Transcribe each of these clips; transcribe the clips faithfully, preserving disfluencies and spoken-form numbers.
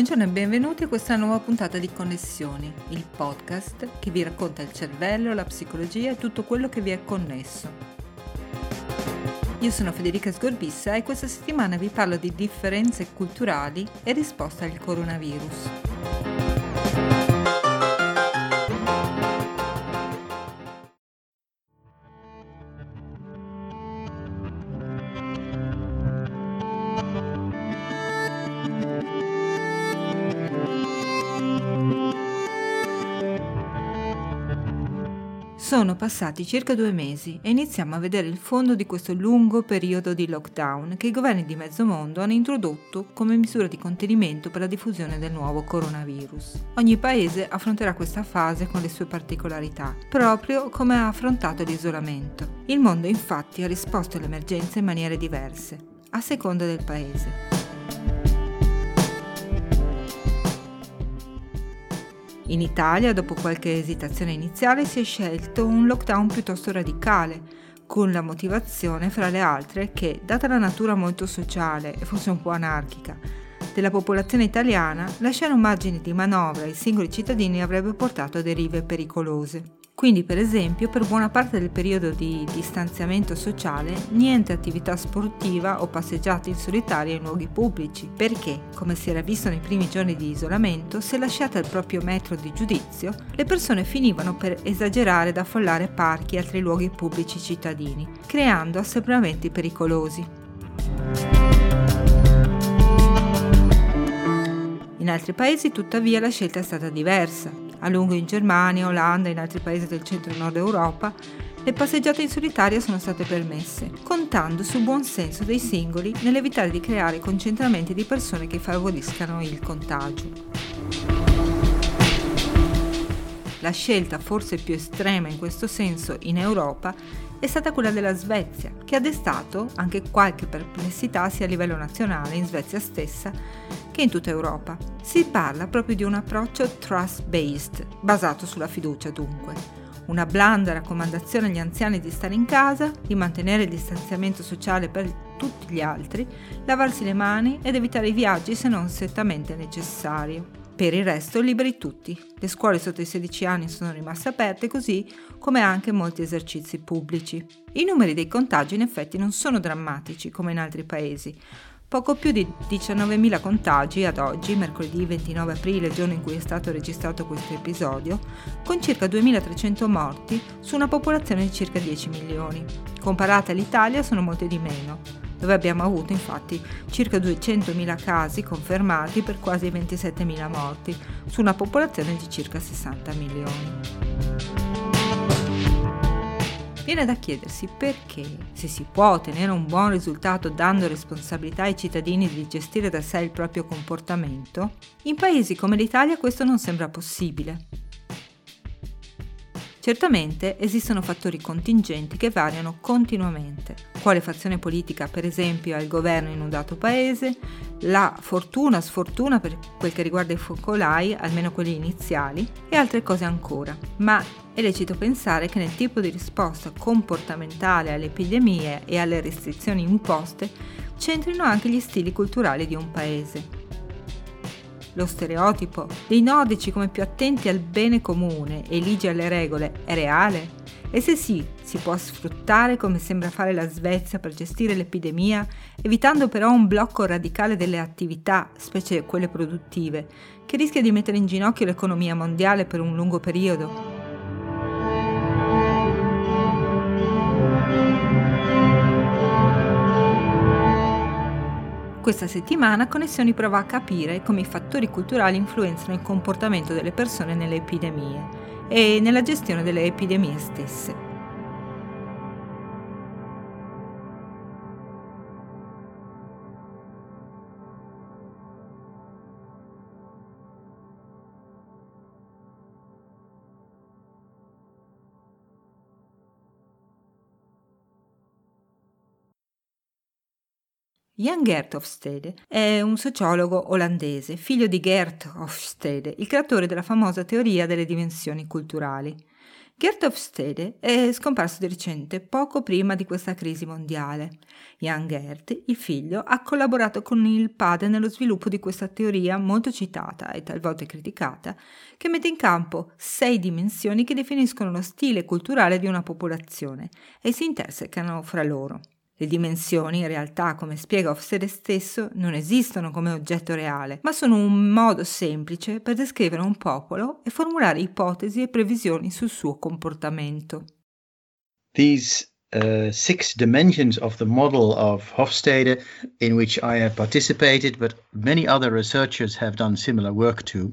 Buongiorno e benvenuti a questa nuova puntata di Connessioni, il podcast che vi racconta il cervello, la psicologia e tutto quello che vi è connesso. Io sono Federica Sgorbissa e questa settimana vi parlo di differenze culturali e risposta al coronavirus. Sono passati circa due mesi e iniziamo a vedere il fondo di questo lungo periodo di lockdown che i governi di mezzo mondo hanno introdotto come misura di contenimento per la diffusione del nuovo coronavirus. Ogni paese affronterà questa fase con le sue particolarità, proprio come ha affrontato l'isolamento. Il mondo infatti ha risposto all'emergenza in maniere diverse, a seconda del paese. In Italia, dopo qualche esitazione iniziale, si è scelto un lockdown piuttosto radicale, con la motivazione, fra le altre, che, data la natura molto sociale e forse un po' anarchica della popolazione italiana, lasciare un margine di manovra ai singoli cittadini avrebbe portato a derive pericolose. Quindi, per esempio, per buona parte del periodo di distanziamento sociale, niente attività sportiva o passeggiate in solitaria in luoghi pubblici, perché, come si era visto nei primi giorni di isolamento, se lasciate al proprio metro di giudizio, le persone finivano per esagerare ed affollare parchi e altri luoghi pubblici cittadini, creando assembramenti pericolosi. In altri paesi, tuttavia, la scelta è stata diversa. A lungo in Germania, Olanda e in altri paesi del centro-nord Europa, le passeggiate in solitaria sono state permesse, contando sul buon senso dei singoli nell'evitare di creare concentramenti di persone che favoriscano il contagio. La scelta forse più estrema in questo senso in Europa è stata quella della Svezia, che ha destato anche qualche perplessità sia a livello nazionale, in Svezia stessa, che in tutta Europa. Si parla proprio di un approccio trust-based, basato sulla fiducia dunque. Una blanda raccomandazione agli anziani di stare in casa, di mantenere il distanziamento sociale per tutti gli altri, lavarsi le mani ed evitare i viaggi se non strettamente necessario. Per il resto liberi tutti, le scuole sotto i sedici anni sono rimaste aperte, così come anche molti esercizi pubblici. I numeri dei contagi in effetti non sono drammatici come in altri paesi, poco più di diciannovemila contagi ad oggi, mercoledì ventinove aprile, giorno in cui è stato registrato questo episodio, con circa duemilatrecento morti su una popolazione di circa dieci milioni. Comparata all'Italia sono molte di meno, dove abbiamo avuto infatti circa duecentomila casi confermati per quasi ventisettemila morti, su una popolazione di circa sessanta milioni. Viene da chiedersi perché, se si può ottenere un buon risultato dando responsabilità ai cittadini di gestire da sé il proprio comportamento, in paesi come l'Italia questo non sembra possibile. Certamente esistono fattori contingenti che variano continuamente, quale fazione politica per esempio ha il governo in un dato paese, la fortuna, sfortuna per quel che riguarda i focolai, almeno quelli iniziali, e altre cose ancora. Ma è lecito pensare che nel tipo di risposta comportamentale alle epidemie e alle restrizioni imposte c'entrino anche gli stili culturali di un paese. Lo stereotipo dei nordici come più attenti al bene comune e ligi alle regole è reale? E se sì, si può sfruttare come sembra fare la Svezia per gestire l'epidemia, evitando però un blocco radicale delle attività, specie quelle produttive, che rischia di mettere in ginocchio l'economia mondiale per un lungo periodo? Questa settimana Connessioni prova a capire come i fattori culturali influenzano il comportamento delle persone nelle epidemie e nella gestione delle epidemie stesse. Jan Geert Hofstede è un sociologo olandese, figlio di Geert Hofstede, il creatore della famosa teoria delle dimensioni culturali. Geert Hofstede è scomparso di recente, poco prima di questa crisi mondiale. Jan Geert, il figlio, ha collaborato con il padre nello sviluppo di questa teoria molto citata e talvolta criticata, che mette in campo sei dimensioni che definiscono lo stile culturale di una popolazione e si intersecano fra loro. Le dimensioni, in realtà, come spiega Hofstede stesso, non esistono come oggetto reale, ma sono un modo semplice per descrivere un popolo e formulare ipotesi e previsioni sul suo comportamento. These uh, six dimensions of the model of Hofstede, in which I have participated, but many other researchers have done similar work to,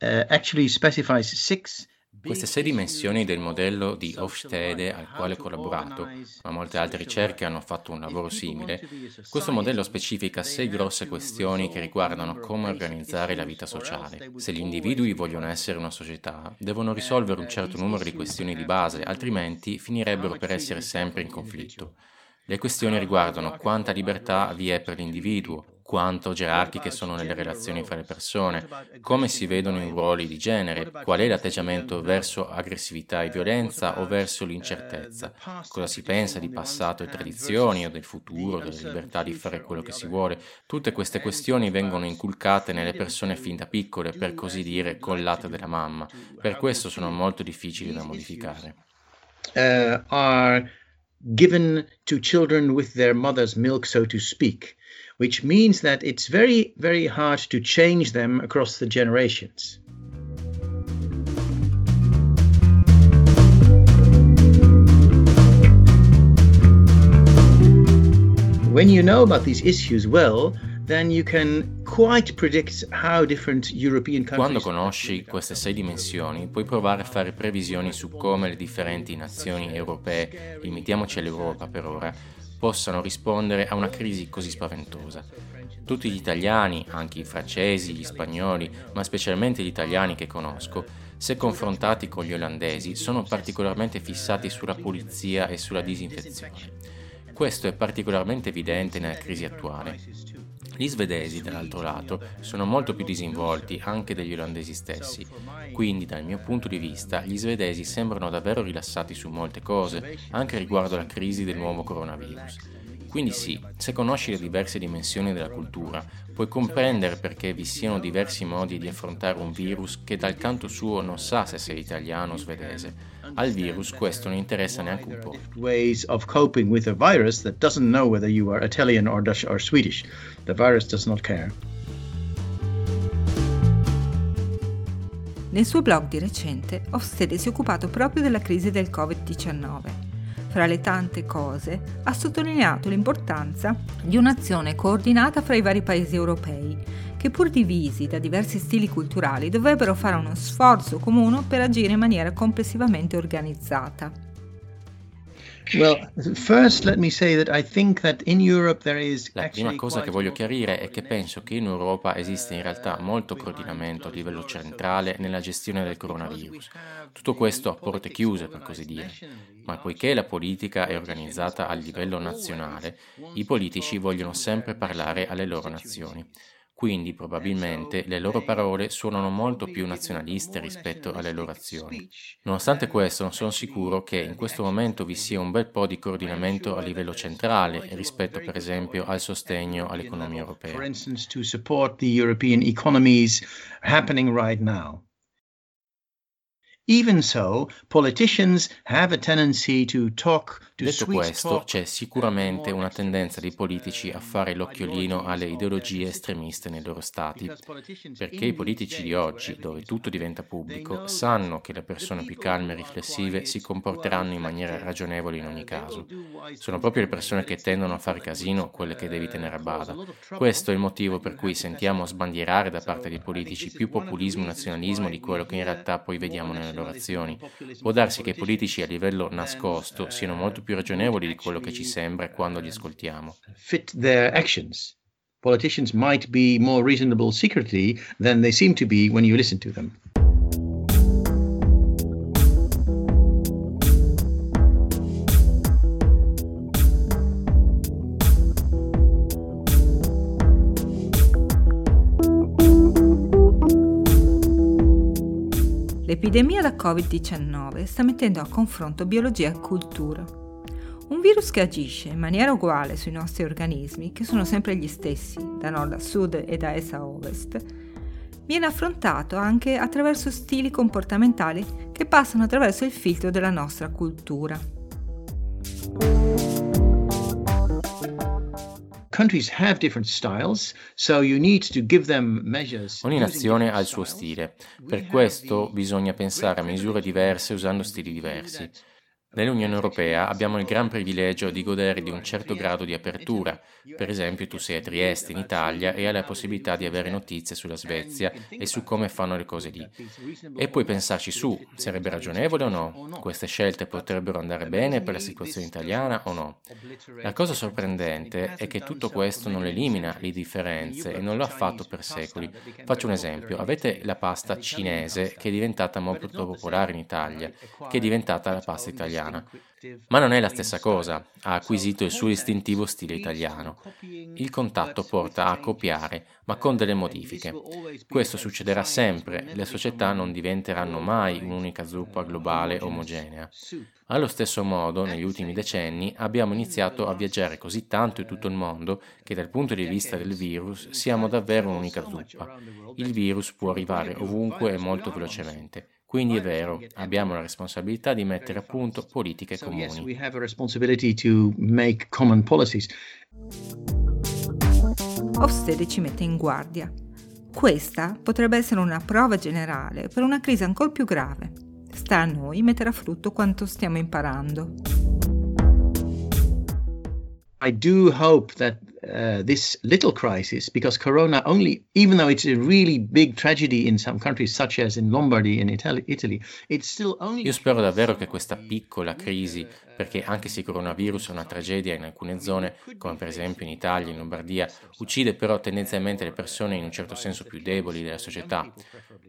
uh, actually specifies six. Queste sei dimensioni del modello di Hofstede, al quale ho collaborato, ma molte altre ricerche hanno fatto un lavoro simile, questo modello specifica sei grosse questioni che riguardano come organizzare la vita sociale. Se gli individui vogliono essere una società, devono risolvere un certo numero di questioni di base, altrimenti finirebbero per essere sempre in conflitto. Le questioni riguardano quanta libertà vi è per l'individuo, quanto gerarchiche sono nelle relazioni fra le persone, come si vedono i ruoli di genere, qual è l'atteggiamento verso aggressività e violenza o verso l'incertezza, cosa si pensa di passato e tradizioni o del futuro, della libertà di fare quello che si vuole. Tutte queste questioni vengono inculcate nelle persone fin da piccole, per così dire, col latte della mamma. Per questo sono molto difficili da modificare. Uh, are given to children with their mother's milk, so to speak. Which means that it's very, very hard to change them across the generations. When you know about these issues well, then you can quite predict how different European countries. Quando conosci queste sei dimensioni, puoi provare a fare previsioni su come le differenti nazioni europee, limitiamoci all'Europa per ora, possano rispondere a una crisi così spaventosa. Tutti gli italiani, anche i francesi, gli spagnoli, ma specialmente gli italiani che conosco, se confrontati con gli olandesi, sono particolarmente fissati sulla pulizia e sulla disinfezione. Questo è particolarmente evidente nella crisi attuale. Gli svedesi, dall'altro lato, sono molto più disinvolti anche degli olandesi stessi, quindi dal mio punto di vista gli svedesi sembrano davvero rilassati su molte cose, anche riguardo alla crisi del nuovo coronavirus. Quindi sì, se conosci le diverse dimensioni della cultura, puoi comprendere perché vi siano diversi modi di affrontare un virus che dal canto suo non sa se sei italiano o svedese. Al virus questo non interessa neanche un po'. Ways of coping with a virus that doesn't know whether you are Italian or Dutch or Swedish. The virus does not care. Nel suo blog di recente, Hofstede si è occupato proprio della crisi del covid diciannove. Fra le tante cose, ha sottolineato l'importanza di un'azione coordinata fra i vari paesi europei, che pur divisi da diversi stili culturali dovrebbero fare uno sforzo comune per agire in maniera complessivamente organizzata. Well, first let me say that I think that in Europe there is La prima cosa che voglio chiarire è che penso che in Europa esiste in realtà molto coordinamento a livello centrale nella gestione del coronavirus. Tutto questo a porte chiuse, per così dire. Ma poiché la politica è organizzata a livello nazionale, i politici vogliono sempre parlare alle loro nazioni. Quindi probabilmente le loro parole suonano molto più nazionaliste rispetto alle loro azioni. Nonostante questo, non sono sicuro che in questo momento vi sia un bel po' di coordinamento a livello centrale rispetto, per esempio, al sostegno all'economia europea. For instance, to support the European economies happening right now. Even so, politicians have a tendency to talk to Detto questo, c'è sicuramente una tendenza dei politici a fare l'occhiolino alle ideologie estremiste nei loro stati, perché i politici di oggi, dove tutto diventa pubblico, sanno che le persone più calme e riflessive si comporteranno in maniera ragionevole in ogni caso. Sono proprio le persone che tendono a fare casino quelle che devi tenere a bada. Questo è il motivo per cui sentiamo sbandierare da parte dei politici più populismo e nazionalismo di quello che in realtà poi vediamo nelle loro azioni. Può darsi che i politici a livello nascosto siano molto più ragionevoli di quello che ci sembra quando li ascoltiamo. Fit their actions. Politicians might be more reasonable secretly than they seem to be when you listen to them. Le L'epidemia da covid diciannove sta mettendo a confronto biologia e cultura. Un virus che agisce in maniera uguale sui nostri organismi, che sono sempre gli stessi, da nord a sud e da est a ovest, viene affrontato anche attraverso stili comportamentali che passano attraverso il filtro della nostra cultura. Ogni nazione ha il suo stile, per questo bisogna pensare a misure diverse usando stili diversi. Nell'Unione Europea abbiamo il gran privilegio di godere di un certo grado di apertura, per esempio tu sei a Trieste in Italia e hai la possibilità di avere notizie sulla Svezia e su come fanno le cose lì. E puoi pensarci su, sarebbe ragionevole o no, queste scelte potrebbero andare bene per la situazione italiana o no. La cosa sorprendente è che tutto questo non elimina le differenze e non lo ha fatto per secoli. Faccio un esempio, avete la pasta cinese che è diventata molto popolare in Italia, che è diventata la pasta italiana. Ma non è la stessa cosa, ha acquisito il suo istintivo stile italiano. Il contatto porta a copiare, ma con delle modifiche. Questo succederà sempre, le società non diventeranno mai un'unica zuppa globale omogenea. Allo stesso modo, negli ultimi decenni, abbiamo iniziato a viaggiare così tanto in tutto il mondo che dal punto di vista del virus siamo davvero un'unica zuppa. Il virus può arrivare ovunque e molto velocemente. Quindi è vero, abbiamo la responsabilità di mettere a punto politiche comuni. Hofstede ci mette in guardia. Questa potrebbe essere una prova generale per una crisi ancora più grave. Sta a noi mettere a frutto quanto stiamo imparando. I do hope that Uh, this little crisis, because corona only, even though it's a really big tragedy in some countries, such as in Lombardy in Italy, Italy, it's still only. Io spero davvero che questa piccola crisi, perché anche se il coronavirus è una tragedia in alcune zone, come per esempio in Italia, in Lombardia, uccide però tendenzialmente le persone in un certo senso più deboli della società.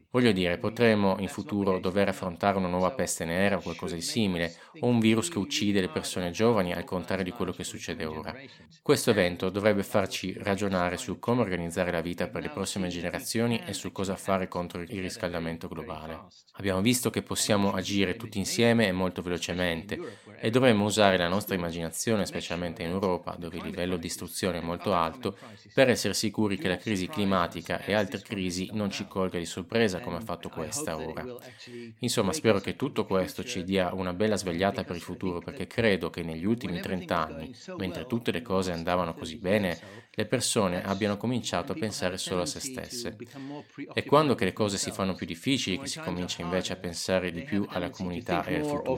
Voglio dire, potremmo in futuro dover affrontare una nuova peste nera o qualcosa di simile, o un virus che uccide le persone giovani al contrario di quello che succede ora. Questo evento dovrà dovrebbe farci ragionare su come organizzare la vita per le prossime generazioni e su cosa fare contro il riscaldamento globale. Abbiamo visto che possiamo agire tutti insieme e molto velocemente e dovremmo usare la nostra immaginazione, specialmente in Europa, dove il livello di istruzione è molto alto, per essere sicuri che la crisi climatica e altre crisi non ci colga di sorpresa come ha fatto questa ora. Insomma, spero che tutto questo ci dia una bella svegliata per il futuro, perché credo che negli ultimi trent'anni, mentre tutte le cose andavano così bene, le persone abbiano cominciato a pensare solo a se stesse. È quando che le cose si fanno più difficili che si comincia invece a pensare di più alla comunità e al futuro.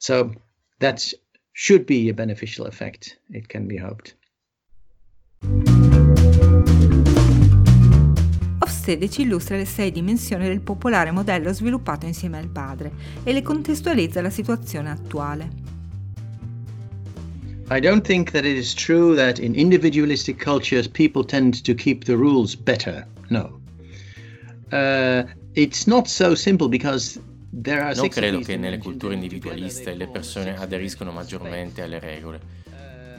So that should be a beneficial effect. It can be hoped. Hofstede ci illustra le sei dimensioni del popolare modello sviluppato insieme al padre e le contestualizza alla situazione attuale. I don't think that it is true that in individualistic cultures people tend to keep the rules better. No. Uh, it's not so simple because there are six. Non credo che nelle culture individualiste le persone aderiscono maggiormente alle regole.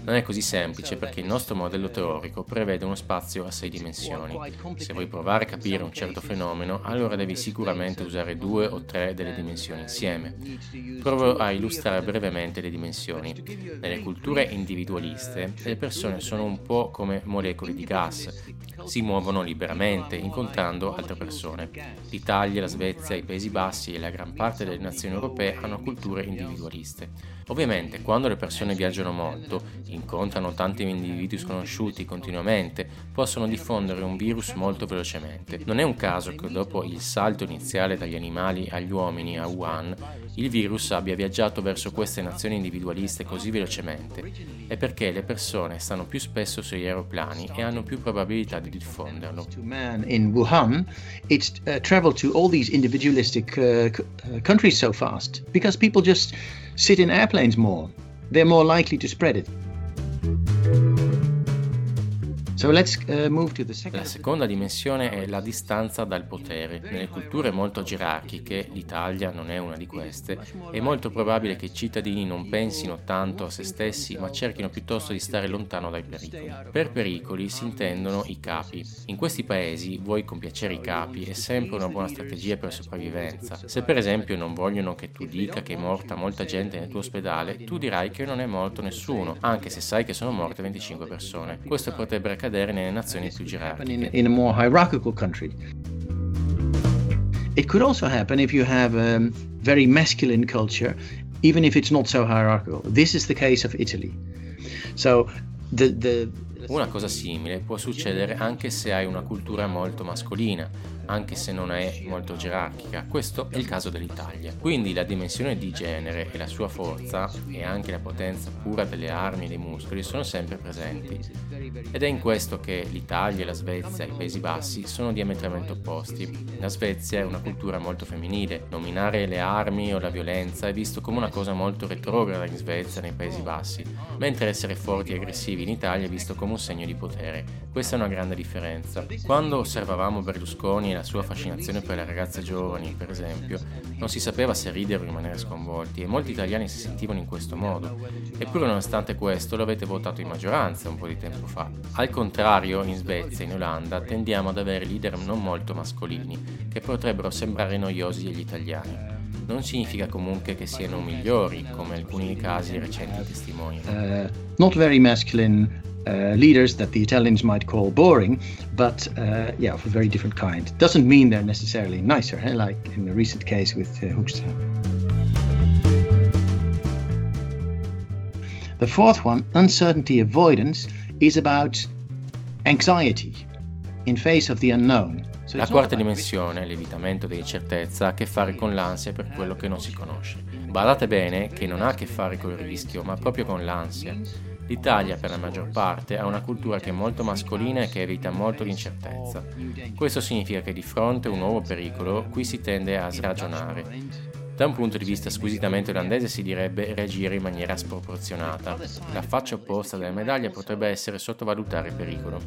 Non è così semplice perché il nostro modello teorico prevede uno spazio a sei dimensioni. Se vuoi provare a capire un certo fenomeno, allora devi sicuramente usare due o tre delle dimensioni insieme. Provo a illustrare brevemente le dimensioni. Nelle culture individualiste, le persone sono un po' come molecole di gas. Si muovono liberamente, incontrando altre persone. L'Italia, la Svezia, i Paesi Bassi e la gran parte delle nazioni europee hanno culture individualiste. Ovviamente, quando le persone viaggiano molto, incontrano tanti individui sconosciuti continuamente, possono diffondere un virus molto velocemente. Non è un caso che dopo il salto iniziale dagli animali agli uomini a Wuhan, il virus abbia viaggiato verso queste nazioni individualiste così velocemente. È perché le persone stanno più spesso sugli aeroplani e hanno più probabilità di diffonderlo. In Wuhan, it's traveled to all these individualistic countries so fast because people just sit in airplanes more. They're more likely to spread it. La seconda dimensione è la distanza dal potere. Nelle culture molto gerarchiche, l'Italia non è una di queste, è molto probabile che i cittadini non pensino tanto a se stessi, ma cerchino piuttosto di stare lontano dai pericoli. Per pericoli si intendono i capi. In questi paesi, vuoi compiacere i capi è sempre una buona strategia per sopravvivenza. Se per esempio non vogliono che tu dica che è morta molta gente nel tuo ospedale, tu dirai che non è morto nessuno, anche se sai che sono morte venticinque persone. Questo potrebbe accadere nelle nazioni più gerarchiche. It could also happen if you have a very masculine culture, even if it's not so hierarchical. This is the case of Italy. So the, the... Una cosa simile può succedere anche se hai una cultura molto mascolina, anche se non è molto gerarchica. Questo è il caso dell'Italia. Quindi la dimensione di genere e la sua forza, e anche la potenza pura delle armi e dei muscoli, sono sempre presenti. Ed è in questo che l'Italia, la Svezia e i Paesi Bassi sono diametralmente opposti. La Svezia è una cultura molto femminile. Nominare le armi o la violenza è visto come una cosa molto retrograda in Svezia e nei Paesi Bassi, mentre essere forti e aggressivi in Italia è visto come un segno di potere. Questa è una grande differenza. Quando osservavamo Berlusconi e la sua fascinazione per le ragazze giovani, per esempio, non si sapeva se ridere o rimanere sconvolti, e molti italiani si sentivano in questo modo. Eppure, nonostante questo, lo avete votato in maggioranza un po' di tempo fa. Al contrario, in Svezia e in Olanda tendiamo ad avere leader non molto mascolini, che potrebbero sembrare noiosi agli italiani. Non significa comunque che siano migliori, come alcuni casi recenti testimoniano. Uh, not very masculine. Uh, leaders that the Italians might call boring, but uh, yeah, of a very different kind. Doesn't mean they're necessarily nicer, eh? Like in the recent case with uh, Hofstede. The fourth one, uncertainty avoidance, is about anxiety in face of the unknown. La quarta dimensione, l'evitamento dell'incertezza, ha a che fare con l'ansia per quello che non si conosce. Badate bene che non ha a che fare col rischio, ma proprio con l'ansia. L'Italia, per la maggior parte, ha una cultura che è molto mascolina e che evita molto l'incertezza. Questo significa che di fronte a un nuovo pericolo, qui si tende a sragionare. Da un punto di vista squisitamente olandese si direbbe reagire in maniera sproporzionata. La faccia opposta della medaglia potrebbe essere sottovalutare il pericolo.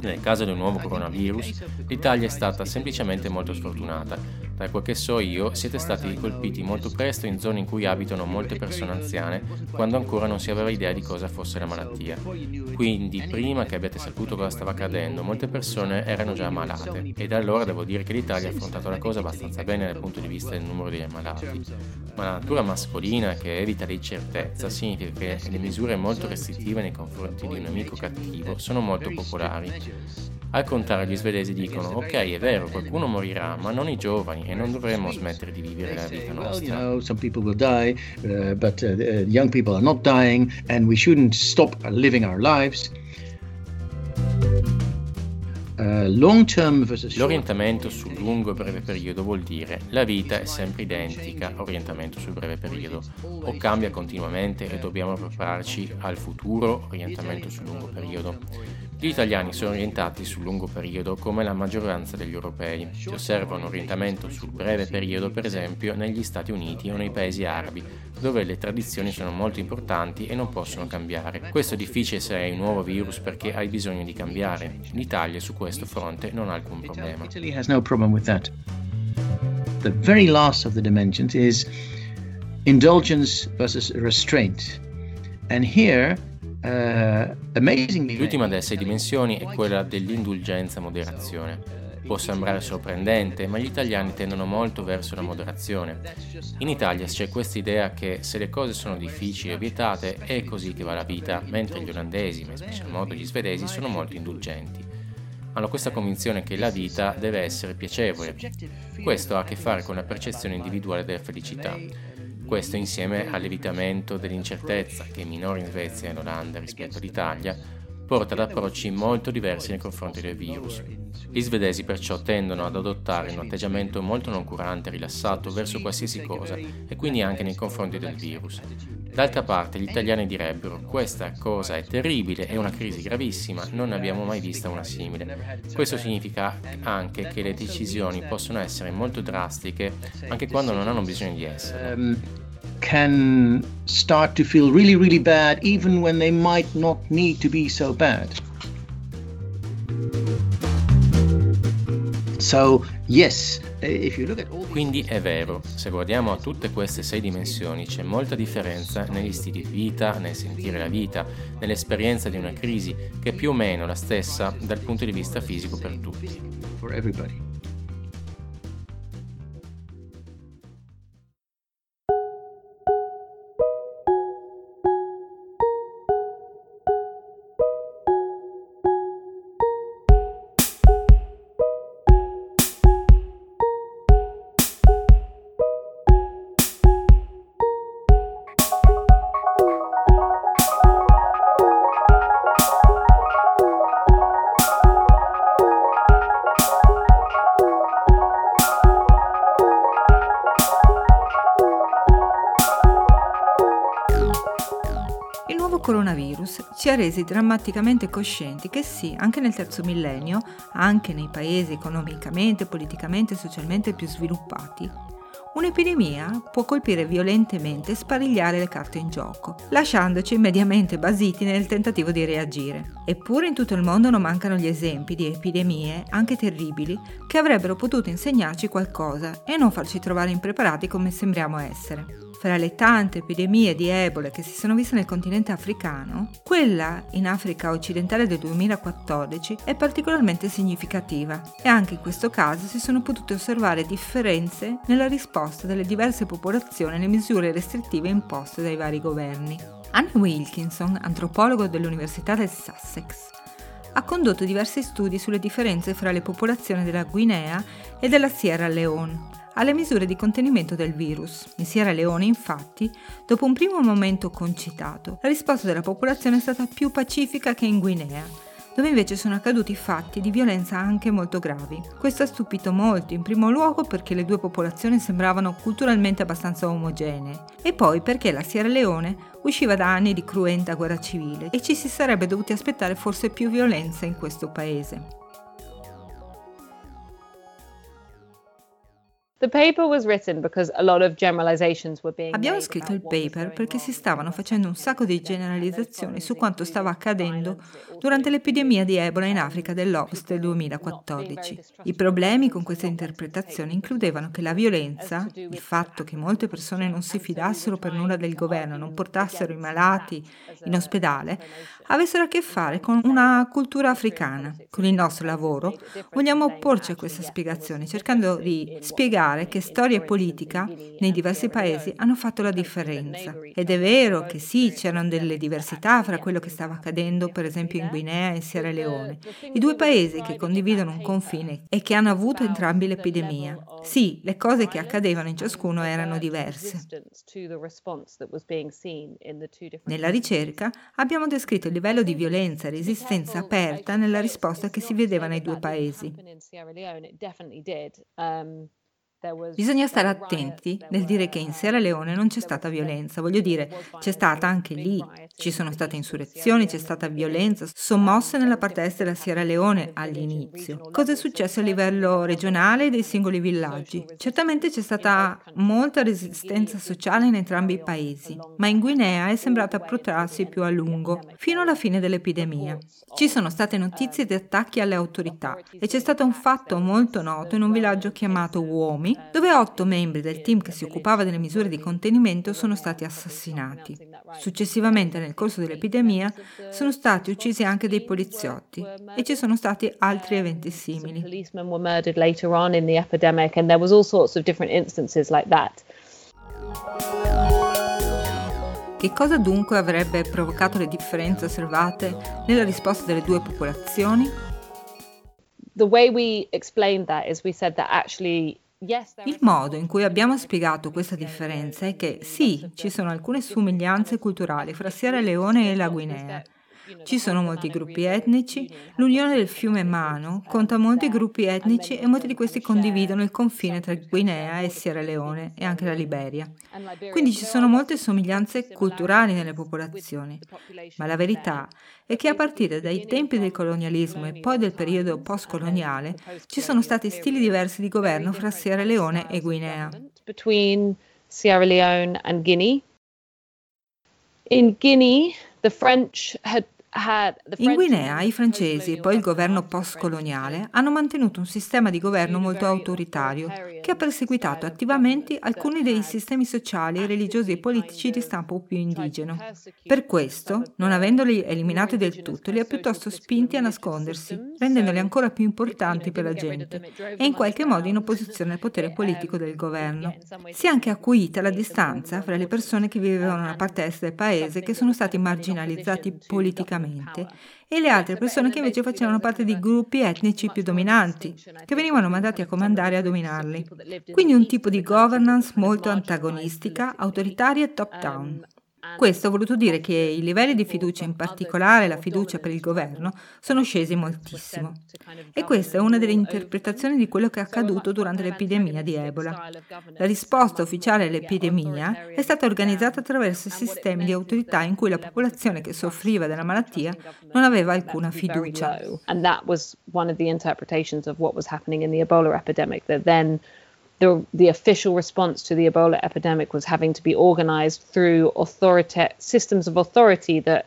Nel caso del nuovo coronavirus, l'Italia è stata semplicemente molto sfortunata. Da quel che so io, siete stati colpiti molto presto in zone in cui abitano molte persone anziane, quando ancora non si aveva idea di cosa fosse la malattia. Quindi, prima che abbiate saputo cosa stava accadendo, molte persone erano già malate. E da allora devo dire che l'Italia ha affrontato la cosa abbastanza bene dal punto di vista del numero degli malati. Ma la natura mascolina che evita l'incertezza significa che le misure molto restrittive nei confronti di un nemico cattivo sono molto popolari. Al contrario, gli svedesi dicono: ok, è vero, qualcuno morirà, ma non i giovani, e non dovremmo smettere di vivere la vita nostra. Some people will die, but young people are not dying, and we shouldn't stop living our lives. L'orientamento sul lungo e breve periodo vuol dire la vita è sempre identica, orientamento sul breve periodo, o cambia continuamente e dobbiamo prepararci al futuro, orientamento sul lungo periodo. Gli italiani sono orientati sul lungo periodo come la maggioranza degli europei. Si osserva un orientamento sul breve periodo, per esempio, negli Stati Uniti o nei paesi arabi, dove le tradizioni sono molto importanti e non possono cambiare. Questo è difficile se hai un nuovo virus perché hai bisogno di cambiare. L'Italia su questo fronte non ha alcun problema. Italy has no problem with that. The very last of the dimensions is indulgence versus restraint. And here Uh, L'ultima delle sei dimensioni è quella dell'indulgenza moderazione. Può sembrare sorprendente, ma gli italiani tendono molto verso la moderazione. In Italia c'è questa idea che se le cose sono difficili e vietate è così che va la vita, mentre gli olandesi, ma in special modo gli svedesi, sono molto indulgenti. Hanno questa convinzione che la vita deve essere piacevole. Questo ha a che fare con la percezione individuale della felicità. Questo, insieme all'evitamento dell'incertezza, che è minore in Svezia e in Olanda rispetto all'Italia, porta ad approcci molto diversi nei confronti del virus. Gli svedesi perciò tendono ad adottare un atteggiamento molto noncurante e rilassato verso qualsiasi cosa, e quindi anche nei confronti del virus. D'altra parte, gli italiani direbbero: questa cosa è terribile, è una crisi gravissima, non ne abbiamo mai vista una simile. Questo significa anche che le decisioni possono essere molto drastiche, anche quando non hanno bisogno di esserlo. Can start to feel really, really bad, even when they might not need to be so bad. Quindi è vero, se guardiamo a tutte queste sei dimensioni c'è molta differenza negli stili di vita, nel sentire la vita, nell'esperienza di una crisi che è più o meno la stessa dal punto di vista fisico per tutti. Ci ha resi drammaticamente coscienti che sì, anche nel terzo millennio, anche nei paesi economicamente, politicamente e socialmente più sviluppati, un'epidemia può colpire violentemente e sparigliare le carte in gioco, lasciandoci mediamente basiti nel tentativo di reagire. Eppure in tutto il mondo non mancano gli esempi di epidemie, anche terribili, che avrebbero potuto insegnarci qualcosa e non farci trovare impreparati come sembriamo essere. Fra le tante epidemie di Ebola che si sono viste nel continente africano, quella in Africa occidentale del duemilaquattordici è particolarmente significativa e anche in questo caso si sono potute osservare differenze nella risposta delle diverse popolazioni alle misure restrittive imposte dai vari governi. Anne Wilkinson, antropologo dell'Università del Sussex, ha condotto diversi studi sulle differenze fra le popolazioni della Guinea e della Sierra Leone alle misure di contenimento del virus. In Sierra Leone, infatti, dopo un primo momento concitato, la risposta della popolazione è stata più pacifica che in Guinea, dove invece sono accaduti fatti di violenza anche molto gravi. Questo ha stupito molto, in primo luogo perché le due popolazioni sembravano culturalmente abbastanza omogenee, e poi perché la Sierra Leone usciva da anni di cruenta guerra civile e ci si sarebbe dovuti aspettare forse più violenza in questo paese. Abbiamo scritto il paper perché si stavano facendo un sacco di generalizzazioni su quanto stava accadendo durante l'epidemia di Ebola in Africa dell'Ovest del duemilaquattordici. I problemi con queste interpretazioni includevano che la violenza, il fatto che molte persone non si fidassero per nulla del governo, non portassero i malati in ospedale, avessero a che fare con una cultura africana. Con il nostro lavoro vogliamo opporci a questa spiegazione, cercando di spiegare che storia e politica nei diversi paesi hanno fatto la differenza. Ed è vero che sì, c'erano delle diversità fra quello che stava accadendo per esempio in Guinea e in Sierra Leone, i due paesi che condividono un confine e che hanno avuto entrambi l'epidemia. Sì, le cose che accadevano in ciascuno erano diverse. Nella ricerca abbiamo descritto il livello di violenza e resistenza aperta nella risposta che si vedeva nei due paesi. Bisogna stare attenti nel dire che in Sierra Leone non c'è stata violenza, voglio dire, c'è stata anche lì, ci sono state insurrezioni, c'è stata violenza, sommosse nella parte est della Sierra Leone all'inizio. Cosa è successo a livello regionale dei singoli villaggi? Certamente c'è stata molta resistenza sociale in entrambi i paesi, ma in Guinea è sembrata protrarsi più a lungo, fino alla fine dell'epidemia. Ci sono state notizie di attacchi alle autorità e c'è stato un fatto molto noto in un villaggio chiamato Uomi, dove otto membri del team che si occupava delle misure di contenimento sono stati assassinati. Successivamente, nel corso dell'epidemia, sono stati uccisi anche dei poliziotti e ci sono stati altri eventi simili. Che cosa dunque avrebbe provocato le differenze osservate nella risposta delle due popolazioni? The way we explained that is we said that actually il modo in cui abbiamo spiegato questa differenza è che sì, ci sono alcune somiglianze culturali fra Sierra Leone e la Guinea. Ci sono molti gruppi etnici, l'unione del fiume Mano conta molti gruppi etnici e molti di questi condividono il confine tra Guinea e Sierra Leone e anche la Liberia. Quindi ci sono molte somiglianze culturali nelle popolazioni, ma la verità è che a partire dai tempi del colonialismo e poi del periodo postcoloniale ci sono stati stili diversi di governo fra Sierra Leone e Guinea. In Guinea, the French had In Guinea i francesi e poi il governo postcoloniale hanno mantenuto un sistema di governo molto autoritario che ha perseguitato attivamente alcuni dei sistemi sociali, religiosi e politici di stampo più indigeno. Per questo, non avendoli eliminati del tutto, li ha piuttosto spinti a nascondersi, rendendoli ancora più importanti per la gente e in qualche modo in opposizione al potere politico del governo. Si è anche acuita la distanza fra le persone che vivevano nella parte est del paese, che sono stati marginalizzati politicamente, e le altre persone che invece facevano parte di gruppi etnici più dominanti, che venivano mandati a comandare e a dominarli. Quindi un tipo di governance molto antagonistica, autoritaria e top-down. Questo ha voluto dire che i livelli di fiducia, in particolare la fiducia per il governo, sono scesi moltissimo. E questa è una delle interpretazioni di quello che è accaduto durante l'epidemia di Ebola. La risposta ufficiale all'epidemia è stata organizzata attraverso sistemi di autorità in cui la popolazione che soffriva della malattia non aveva alcuna fiducia. And that was one of the interpretations of what was happening in the Ebola epidemic, that then The, the official response to the Ebola epidemic was having to be organized through authorita- systems of authority that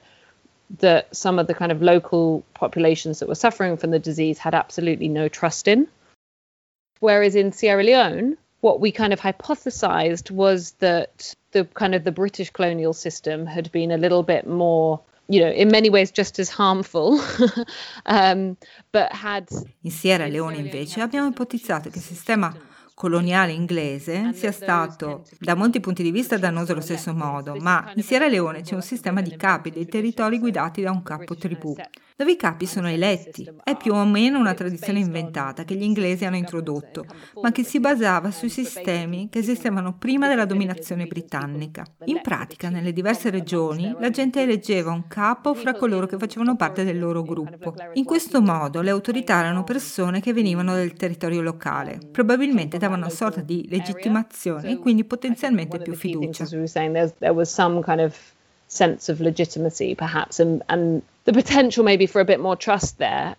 that some of the kind of local populations that were suffering from the disease had absolutely no trust in. Whereas in Sierra Leone, what we kind of hypothesized was that the kind of the British colonial system had been a little bit more, you know, in many ways just as harmful, um, but had... In Sierra Leone invece abbiamo ipotizzato che il sistema coloniale inglese sia stato da molti punti di vista dannoso allo stesso modo, ma in Sierra Leone c'è un sistema di capi dei territori guidati da un capo tribù, dove i capi sono eletti. È più o meno una tradizione inventata che gli inglesi hanno introdotto, ma che si basava sui sistemi che esistevano prima della dominazione britannica. In pratica, nelle diverse regioni, la gente eleggeva un capo fra coloro che facevano parte del loro gruppo. In questo modo le autorità erano persone che venivano dal territorio locale, probabilmente da una sorta di legittimazione e quindi potenzialmente più fiducia. Sense of legitimacy perhaps and, and the potential maybe for a bit more trust there.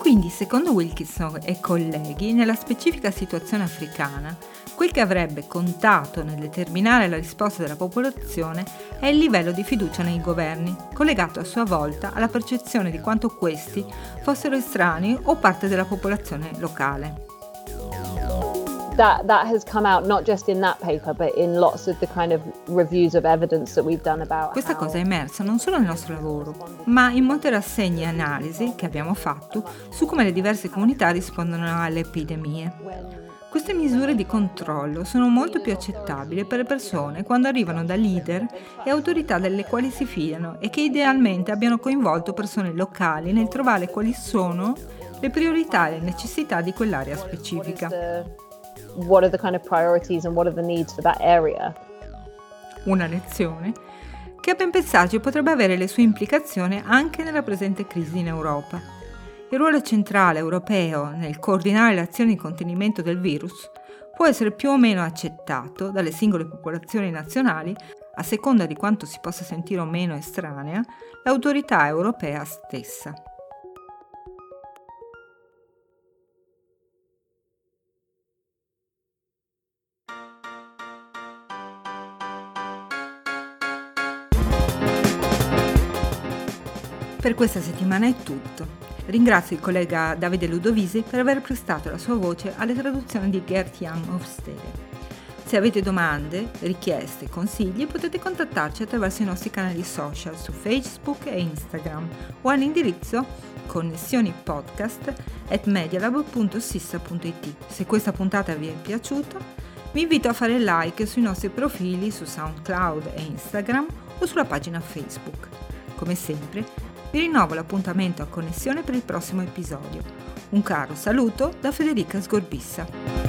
Quindi, secondo Wilkinson e colleghi, nella specifica situazione africana, quel che avrebbe contato nel determinare la risposta della popolazione è il livello di fiducia nei governi, collegato a sua volta alla percezione di quanto questi fossero estranei o parte della popolazione locale. That that has come out not just in that paper but in lots of the kind of reviews of evidence that we've done about. Questa cosa è emersa non solo nel nostro lavoro, ma in molte rassegne e analisi che abbiamo fatto su come le diverse comunità rispondono alle epidemie. Queste misure di controllo sono molto più accettabili per le persone quando arrivano da leader e autorità delle quali si fidano e che idealmente abbiano coinvolto persone locali nel trovare quali sono le priorità e le necessità di quell'area specifica. What are the kind of priorities and what are the needs for that area? Una lezione che a ben pensarci potrebbe avere le sue implicazioni anche nella presente crisi in Europa. Il ruolo centrale europeo nel coordinare le azioni di contenimento del virus può essere più o meno accettato dalle singole popolazioni nazionali a seconda di quanto si possa sentire o meno estranea l'autorità europea stessa. Per questa settimana è tutto. Ringrazio il collega Davide Ludovisi per aver prestato la sua voce alle traduzioni di Geert Jan Hofstede. Se avete domande, richieste, consigli, potete contattarci attraverso i nostri canali social su Facebook e Instagram o all'indirizzo connessioni podcast chiocciola medialab punto sissa punto it. Se questa puntata vi è piaciuta, vi invito a fare like sui nostri profili su SoundCloud e Instagram o sulla pagina Facebook. Come sempre, vi rinnovo l'appuntamento a Connessione per il prossimo episodio. Un caro saluto da Federica Sgorbissa.